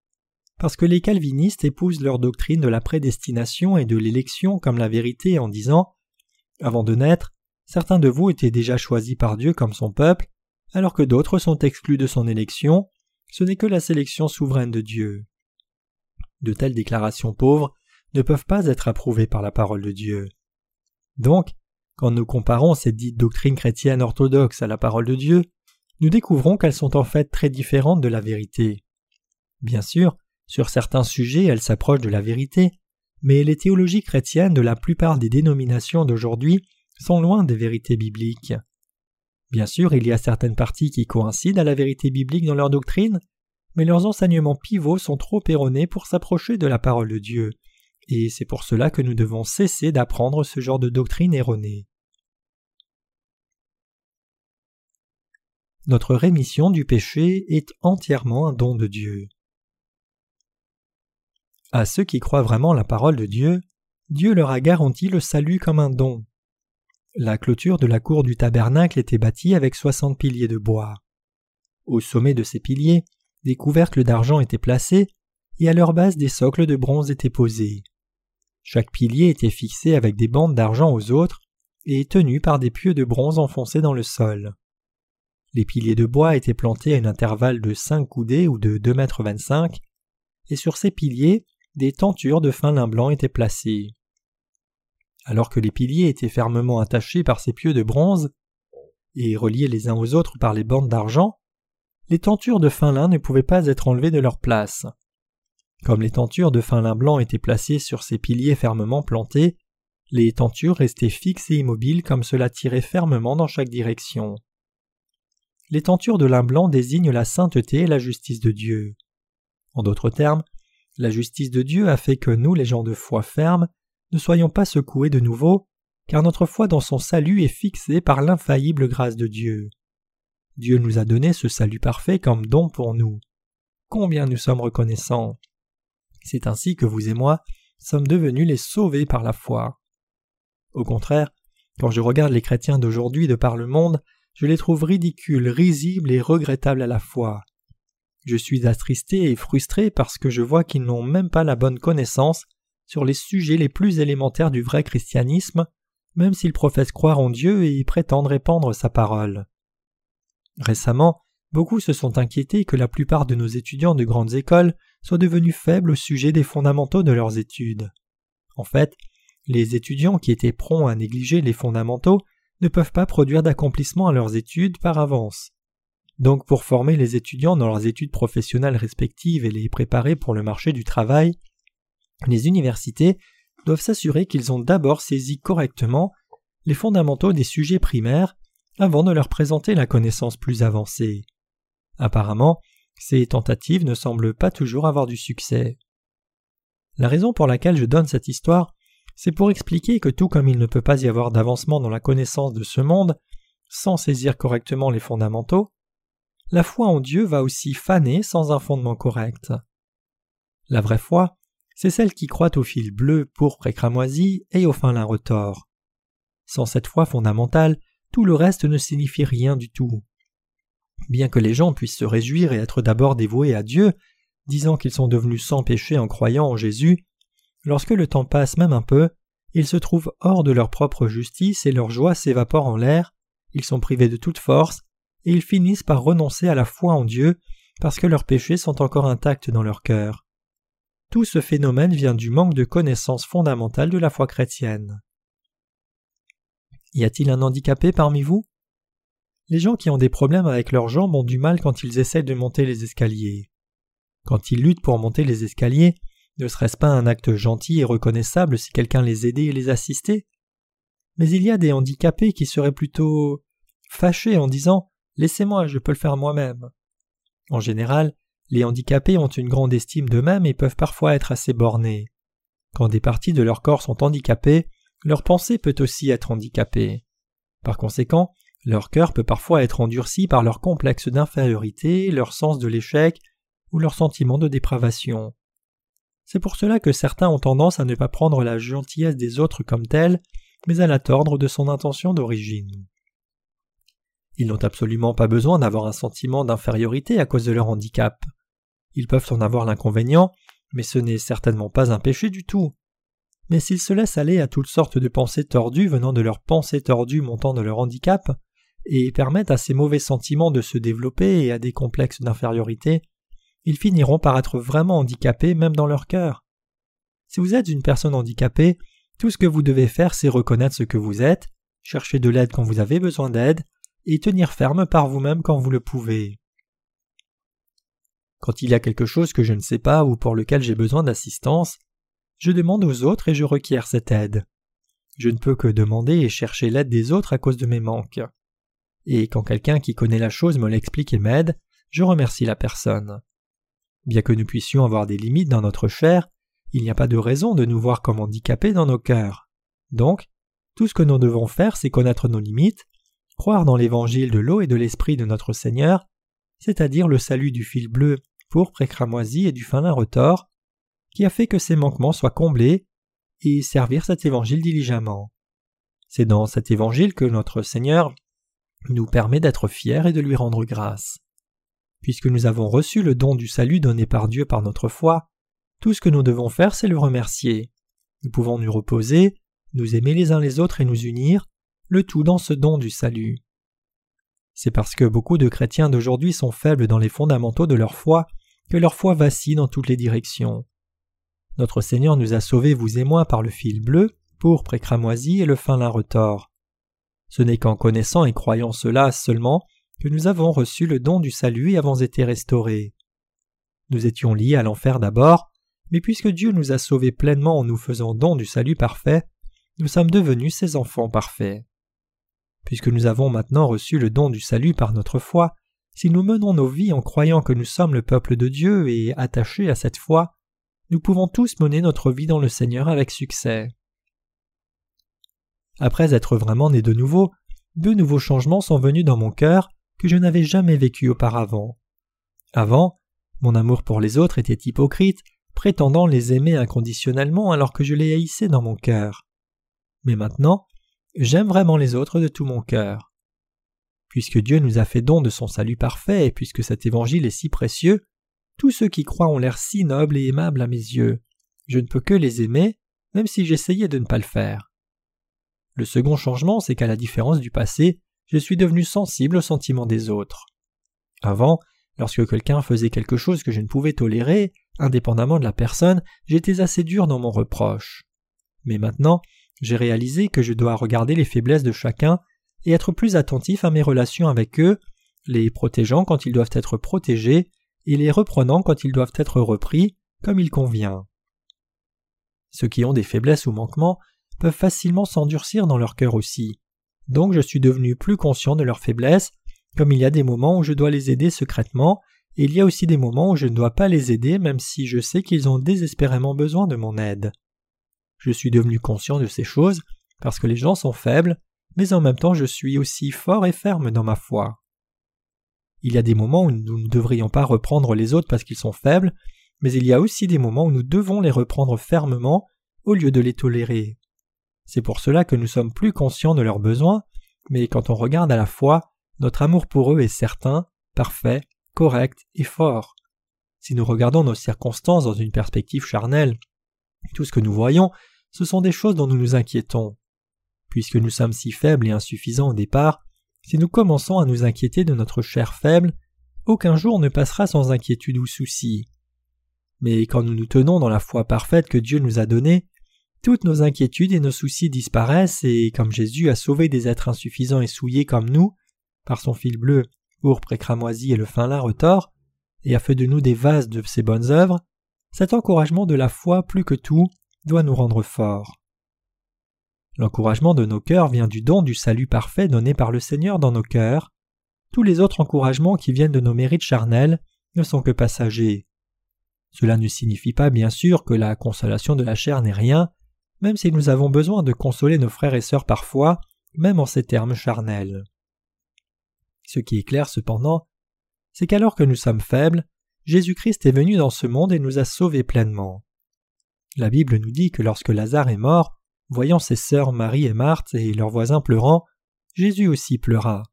Parce que les calvinistes épousent leur doctrine de la prédestination et de l'élection comme la vérité en disant « Avant de naître, certains de vous étaient déjà choisis par Dieu comme son peuple, alors que d'autres sont exclus de son élection. Ce n'est que la sélection souveraine de Dieu. De telles déclarations pauvres ne peuvent pas être approuvées par la parole de Dieu. Donc, quand nous comparons ces dites doctrines chrétiennes orthodoxes à la parole de Dieu, nous découvrons qu'elles sont en fait très différentes de la vérité. Bien sûr, sur certains sujets, elles s'approchent de la vérité, mais les théologies chrétiennes de la plupart des dénominations d'aujourd'hui sont loin des vérités bibliques. Bien sûr, il y a certaines parties qui coïncident à la vérité biblique dans leur doctrine, mais leurs enseignements pivots sont trop erronés pour s'approcher de la parole de Dieu, et c'est pour cela que nous devons cesser d'apprendre ce genre de doctrine erronée. Notre rémission du péché est entièrement un don de Dieu. À ceux qui croient vraiment la parole de Dieu, Dieu leur a garanti le salut comme un don. La clôture de la cour du tabernacle était bâtie avec soixante piliers de bois. Au sommet de ces piliers, des couvercles d'argent étaient placés, et à leur base des socles de bronze étaient posés. Chaque pilier était fixé avec des bandes d'argent aux autres, et tenu par des pieux de bronze enfoncés dans le sol. Les piliers de bois étaient plantés à un intervalle de cinq coudées ou de deux mètres vingt-cinq, et sur ces piliers, des tentures de fin lin blanc étaient placées. Alors que les piliers étaient fermement attachés par ces pieux de bronze et reliés les uns aux autres par les bandes d'argent, les tentures de fin lin ne pouvaient pas être enlevées de leur place. Comme les tentures de fin lin blanc étaient placées sur ces piliers fermement plantés, les tentures restaient fixes et immobiles comme cela tirait fermement dans chaque direction. Les tentures de lin blanc désignent la sainteté et la justice de Dieu. En d'autres termes, la justice de Dieu a fait que nous, les gens de foi ferme, ne soyons pas secoués de nouveau, car notre foi dans son salut est fixée par l'infaillible grâce de Dieu. Dieu nous a donné ce salut parfait comme don pour nous. Combien nous sommes reconnaissants! C'est ainsi que vous et moi sommes devenus les sauvés par la foi. Au contraire, quand je regarde les chrétiens d'aujourd'hui de par le monde, je les trouve ridicules, risibles et regrettables à la fois. Je suis attristé et frustré parce que je vois qu'ils n'ont même pas la bonne connaissance sur les sujets les plus élémentaires du vrai christianisme, même s'ils professent croire en Dieu et y prétendent répandre sa parole. Récemment, beaucoup se sont inquiétés que la plupart de nos étudiants de grandes écoles soient devenus faibles au sujet des fondamentaux de leurs études. En fait, les étudiants qui étaient prompts à négliger les fondamentaux ne peuvent pas produire d'accomplissement à leurs études par avance. Donc pour former les étudiants dans leurs études professionnelles respectives et les préparer pour le marché du travail, les universités doivent s'assurer qu'ils ont d'abord saisi correctement les fondamentaux des sujets primaires avant de leur présenter la connaissance plus avancée. Apparemment, ces tentatives ne semblent pas toujours avoir du succès. La raison pour laquelle je donne cette histoire, c'est pour expliquer que tout comme il ne peut pas y avoir d'avancement dans la connaissance de ce monde sans saisir correctement les fondamentaux, la foi en Dieu va aussi faner sans un fondement correct. La vraie foi, c'est celle qui croit au fil bleu, pourpre et cramoisi et au fin lin retors. Sans cette foi fondamentale, tout le reste ne signifie rien du tout. Bien que les gens puissent se réjouir et être d'abord dévoués à Dieu, disant qu'ils sont devenus sans péché en croyant en Jésus, lorsque le temps passe même un peu, ils se trouvent hors de leur propre justice et leur joie s'évapore en l'air, ils sont privés de toute force, et ils finissent par renoncer à la foi en Dieu parce que leurs péchés sont encore intacts dans leur cœur. Tout ce phénomène vient du manque de connaissance fondamentale de la foi chrétienne. Y a-t-il un handicapé parmi vous? Les gens qui ont des problèmes avec leurs jambes ont du mal quand ils essaient de monter les escaliers. Quand ils luttent pour monter les escaliers, ne serait-ce pas un acte gentil et reconnaissable si quelqu'un les aidait et les assistait? Mais il y a des handicapés qui seraient plutôt fâchés en disant « Laissez-moi, je peux le faire moi-même ». En général, les handicapés ont une grande estime d'eux-mêmes et peuvent parfois être assez bornés. Quand des parties de leur corps sont handicapées, leur pensée peut aussi être handicapée. Par conséquent, leur cœur peut parfois être endurci par leur complexe d'infériorité, leur sens de l'échec ou leur sentiment de dépravation. C'est pour cela que certains ont tendance à ne pas prendre la gentillesse des autres comme telle, mais à la tordre de son intention d'origine. Ils n'ont absolument pas besoin d'avoir un sentiment d'infériorité à cause de leur handicap. Ils peuvent en avoir l'inconvénient, mais ce n'est certainement pas un péché du tout. mais s'ils se laissent aller à toutes sortes de pensées tordues venant de leurs pensées tordues montant de leur handicap, et permettent à ces mauvais sentiments de se développer et à des complexes d'infériorité, ils finiront par être vraiment handicapés même dans leur cœur. Si vous êtes une personne handicapée, tout ce que vous devez faire c'est reconnaître ce que vous êtes, chercher de l'aide quand vous avez besoin d'aide, et tenir ferme par vous-même quand vous le pouvez. Quand il y a quelque chose que je ne sais pas ou pour lequel j'ai besoin d'assistance, je demande aux autres et je requiers cette aide. Je ne peux que demander et chercher l'aide des autres à cause de mes manques. Et quand quelqu'un qui connaît la chose me l'explique et m'aide, je remercie la personne. Bien que nous puissions avoir des limites dans notre chair, il n'y a pas de raison de nous voir comme handicapés dans nos cœurs. Donc, tout ce que nous devons faire, c'est connaître nos limites, croire dans l'évangile de l'eau et de l'esprit de notre Seigneur, c'est-à-dire le salut du fil bleu, pourpre et cramoisi et du fin lin retors, qui a fait que ces manquements soient comblés, et servir cet évangile diligemment. C'est dans cet évangile que notre Seigneur nous permet d'être fiers et de lui rendre grâce. Puisque nous avons reçu le don du salut donné par Dieu par notre foi, tout ce que nous devons faire c'est le remercier. Nous pouvons nous reposer, nous aimer les uns les autres et nous unir, le tout dans ce don du salut. C'est parce que beaucoup de chrétiens d'aujourd'hui sont faibles dans les fondamentaux de leur foi que leur foi vacille dans toutes les directions. Notre Seigneur nous a sauvés, vous et moi, par le fil bleu, pourpre et cramoisi et le fin lin retors. Ce n'est qu'en connaissant et croyant cela seulement que nous avons reçu le don du salut et avons été restaurés. Nous étions liés à l'enfer d'abord, mais puisque Dieu nous a sauvés pleinement en nous faisant don du salut parfait, nous sommes devenus ses enfants parfaits. Puisque nous avons maintenant reçu le don du salut par notre foi, si nous menons nos vies en croyant que nous sommes le peuple de Dieu et attachés à cette foi, nous pouvons tous mener notre vie dans le Seigneur avec succès. Après être vraiment né de nouveau, deux nouveaux changements sont venus dans mon cœur que je n'avais jamais vécu auparavant. Avant, mon amour pour les autres était hypocrite, prétendant les aimer inconditionnellement alors que je les haïssais dans mon cœur. Mais maintenant, j'aime vraiment les autres de tout mon cœur. Puisque Dieu nous a fait don de son salut parfait et puisque cet évangile est si précieux, tous ceux qui croient ont l'air si nobles et aimables à mes yeux. Je ne peux que les aimer, même si j'essayais de ne pas le faire. Le second changement, c'est qu'à la différence du passé, je suis devenu sensible aux sentiments des autres. Avant, lorsque quelqu'un faisait quelque chose que je ne pouvais tolérer, indépendamment de la personne, j'étais assez dur dans mon reproche. Mais maintenant, j'ai réalisé que je dois regarder les faiblesses de chacun et être plus attentif à mes relations avec eux, les protégeant quand ils doivent être protégés et les reprenant quand ils doivent être repris, comme il convient. Ceux qui ont des faiblesses ou manquements peuvent facilement s'endurcir dans leur cœur aussi. Donc je suis devenu plus conscient de leurs faiblesses, comme il y a des moments où je dois les aider secrètement, et il y a aussi des moments où je ne dois pas les aider même si je sais qu'ils ont désespérément besoin de mon aide. Je suis devenu conscient de ces choses parce que les gens sont faibles, mais en même temps je suis aussi fort et ferme dans ma foi. Il y a des moments où nous ne devrions pas reprendre les autres parce qu'ils sont faibles, mais il y a aussi des moments où nous devons les reprendre fermement au lieu de les tolérer. C'est pour cela que nous sommes plus conscients de leurs besoins, mais quand on regarde à la foi, notre amour pour eux est certain, parfait, correct et fort. Si nous regardons nos circonstances dans une perspective charnelle, tout ce que nous voyons, ce sont des choses dont nous nous inquiétons. Puisque nous sommes si faibles et insuffisants au départ, si nous commençons à nous inquiéter de notre chair faible, aucun jour ne passera sans inquiétude ou souci. Mais quand nous nous tenons dans la foi parfaite que Dieu nous a donnée, toutes nos inquiétudes et nos soucis disparaissent et, comme Jésus a sauvé des êtres insuffisants et souillés comme nous, par son fil bleu, pourpre et cramoisi et le fin lin retors, et a fait de nous des vases de ses bonnes œuvres, cet encouragement de la foi, plus que tout, doit nous rendre forts. L'encouragement de nos cœurs vient du don du salut parfait donné par le Seigneur dans nos cœurs. Tous les autres encouragements qui viennent de nos mérites charnels ne sont que passagers. Cela ne signifie pas, bien sûr, que la consolation de la chair n'est rien, même si nous avons besoin de consoler nos frères et sœurs parfois, même en ces termes charnels. Ce qui est clair cependant, c'est qu'alors que nous sommes faibles, Jésus-Christ est venu dans ce monde et nous a sauvés pleinement. La Bible nous dit que lorsque Lazare est mort, voyant ses sœurs Marie et Marthe et leurs voisins pleurant, Jésus aussi pleura.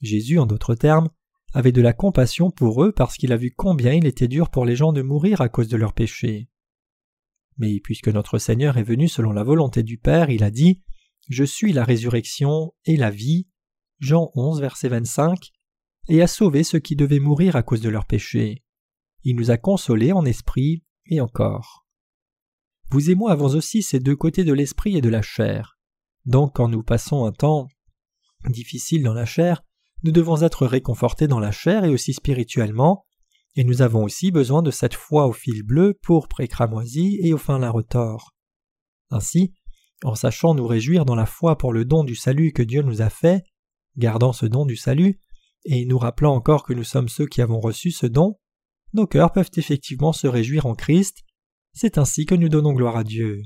Jésus, en d'autres termes, avait de la compassion pour eux parce qu'il a vu combien il était dur pour les gens de mourir à cause de leurs péchés. Mais puisque notre Seigneur est venu selon la volonté du Père, il a dit « Je suis la résurrection et la vie » Jean onze, verset vingt-cinq, et a sauvé ceux qui devaient mourir à cause de leurs péchés. Il nous a consolés en esprit et en corps. Vous et moi avons aussi ces deux côtés de l'esprit et de la chair. Donc quand nous passons un temps difficile dans la chair, nous devons être réconfortés dans la chair et aussi spirituellement, et nous avons aussi besoin de cette foi au fil bleu, pourpre et cramoisi et au fin lin retors. Ainsi, en sachant nous réjouir dans la foi pour le don du salut que Dieu nous a fait, gardant ce don du salut, et nous rappelant encore que nous sommes ceux qui avons reçu ce don, nos cœurs peuvent effectivement se réjouir en Christ, c'est ainsi que nous donnons gloire à Dieu.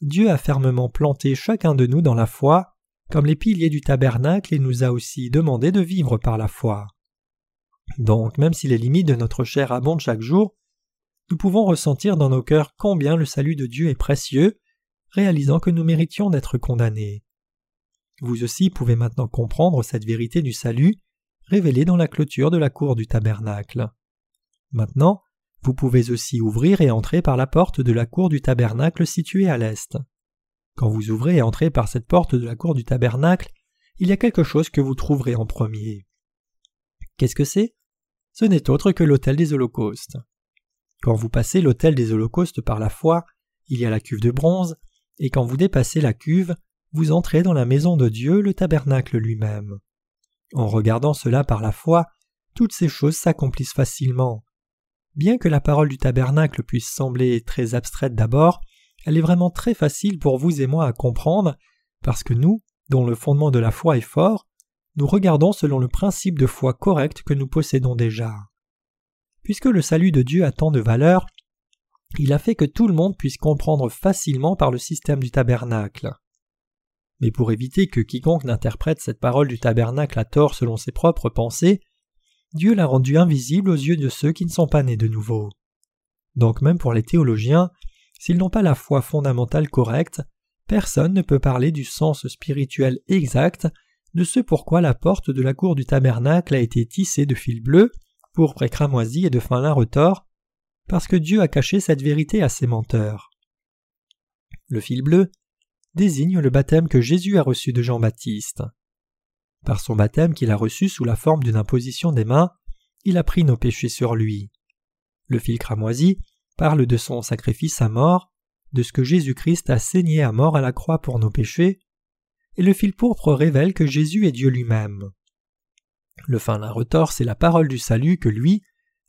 Dieu a fermement planté chacun de nous dans la foi, comme les piliers du tabernacle, et nous a aussi demandé de vivre par la foi. Donc, même si les limites de notre chair abondent chaque jour, nous pouvons ressentir dans nos cœurs combien le salut de Dieu est précieux, réalisant que nous méritions d'être condamnés. Vous aussi pouvez maintenant comprendre cette vérité du salut, révélée dans la clôture de la cour du tabernacle. Maintenant, vous pouvez aussi ouvrir et entrer par la porte de la cour du tabernacle située à l'est. Quand vous ouvrez et entrez par cette porte de la cour du tabernacle, il y a quelque chose que vous trouverez en premier. Qu'est-ce que c'est? Ce n'est autre que l'autel des holocaustes. Quand vous passez l'autel des holocaustes par la foi, il y a la cuve de bronze, et quand vous dépassez la cuve, vous entrez dans la maison de Dieu, le tabernacle lui-même. En regardant cela par la foi, toutes ces choses s'accomplissent facilement. Bien que la parole du tabernacle puisse sembler très abstraite d'abord, elle est vraiment très facile pour vous et moi à comprendre, parce que nous, dont le fondement de la foi est fort, nous regardons selon le principe de foi correct que nous possédons déjà. Puisque le salut de Dieu a tant de valeur, il a fait que tout le monde puisse comprendre facilement par le système du tabernacle. Mais pour éviter que quiconque n'interprète cette parole du tabernacle à tort selon ses propres pensées, Dieu l'a rendue invisible aux yeux de ceux qui ne sont pas nés de nouveau. Donc même pour les théologiens, s'ils n'ont pas la foi fondamentale correcte, personne ne peut parler du sens spirituel exact de ce pourquoi la porte de la cour du tabernacle a été tissée de fil bleu, pourpre et cramoisi et de fin lin retors, parce que Dieu a caché cette vérité à ses menteurs. Le fil bleu désigne le baptême que Jésus a reçu de Jean-Baptiste. Par son baptême qu'il a reçu sous la forme d'une imposition des mains, il a pris nos péchés sur lui. Le fil cramoisi parle de son sacrifice à mort, de ce que Jésus-Christ a saigné à mort à la croix pour nos péchés, et le fil pourpre révèle que Jésus est Dieu lui-même. Le fin lin retors, c'est la parole du salut que lui,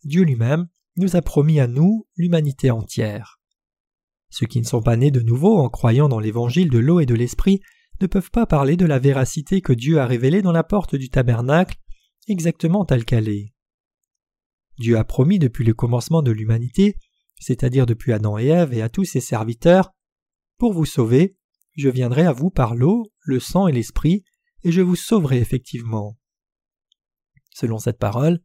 Dieu lui-même, nous a promis à nous, l'humanité entière. Ceux qui ne sont pas nés de nouveau en croyant dans l'évangile de l'eau et de l'esprit ne peuvent pas parler de la véracité que Dieu a révélée dans la porte du tabernacle, exactement telle qu'elle est. Dieu a promis depuis le commencement de l'humanité, c'est-à-dire depuis Adam et Ève et à tous ses serviteurs, « Pour vous sauver, je viendrai à vous par l'eau, le sang et l'esprit, et je vous sauverai effectivement. » Selon cette parole,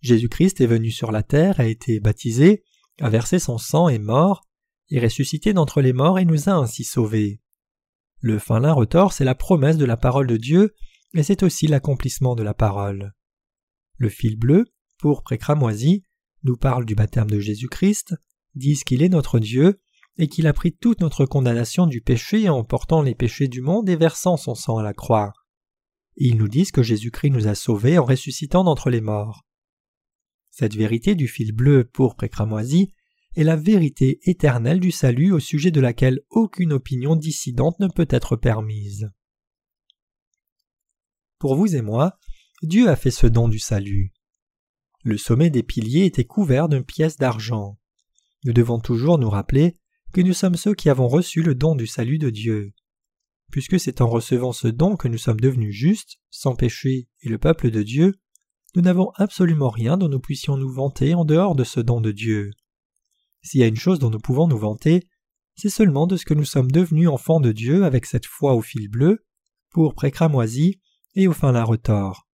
Jésus-Christ est venu sur la terre, a été baptisé, a versé son sang et mort, est ressuscité d'entre les morts et nous a ainsi sauvés. Le fin lin retors, c'est la promesse de la parole de Dieu, mais c'est aussi l'accomplissement de la parole. Le fil bleu, pourpre et cramoisi, nous parle du baptême de Jésus-Christ, disent qu'il est notre Dieu et qu'il a pris toute notre condamnation du péché en portant les péchés du monde et versant son sang à la croix. Ils nous disent que Jésus-Christ nous a sauvés en ressuscitant d'entre les morts. Cette vérité du fil bleu, pourpre et cramoisi est la vérité éternelle du salut au sujet de laquelle aucune opinion dissidente ne peut être permise. Pour vous et moi, Dieu a fait ce don du salut. Le sommet des piliers était couvert d'une pièce d'argent. Nous devons toujours nous rappeler que nous sommes ceux qui avons reçu le don du salut de Dieu. Puisque c'est en recevant ce don que nous sommes devenus justes, sans péché et le peuple de Dieu, nous n'avons absolument rien dont nous puissions nous vanter en dehors de ce don de Dieu. S'il y a une chose dont nous pouvons nous vanter, c'est seulement de ce que nous sommes devenus enfants de Dieu avec cette foi au fil bleu, pourpre et cramoisi et au fin lin retors.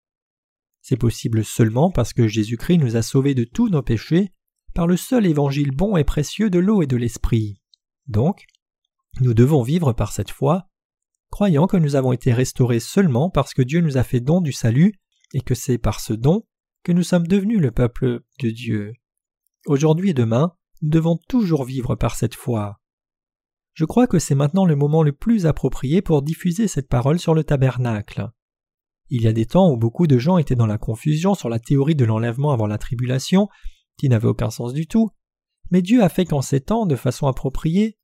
C'est possible seulement parce que Jésus-Christ nous a sauvés de tous nos péchés par le seul évangile bon et précieux de l'eau et de l'esprit. Donc, nous devons vivre par cette foi, croyant que nous avons été restaurés seulement parce que Dieu nous a fait don du salut et que c'est par ce don que nous sommes devenus le peuple de Dieu. Aujourd'hui et demain, nous devons toujours vivre par cette foi. Je crois que c'est maintenant le moment le plus approprié pour diffuser cette parole sur le tabernacle. Il y a des temps où beaucoup de gens étaient dans la confusion sur la théorie de l'enlèvement avant la tribulation, qui n'avait aucun sens du tout, mais Dieu a fait qu'en ces temps, de façon appropriée,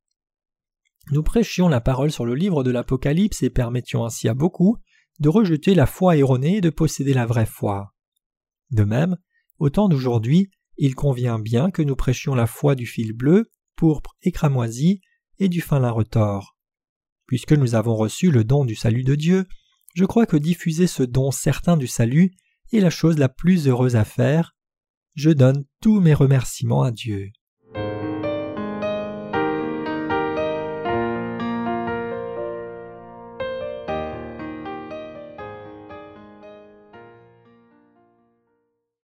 nous prêchions la parole sur le livre de l'Apocalypse et permettions ainsi à beaucoup de rejeter la foi erronée et de posséder la vraie foi. De même, au temps d'aujourd'hui, il convient bien que nous prêchions la foi du fil bleu, pourpre et cramoisi et du fin lin retors. Puisque nous avons reçu le don du salut de Dieu, je crois que diffuser ce don certain du salut est la chose la plus heureuse à faire. Je donne tous mes remerciements à Dieu.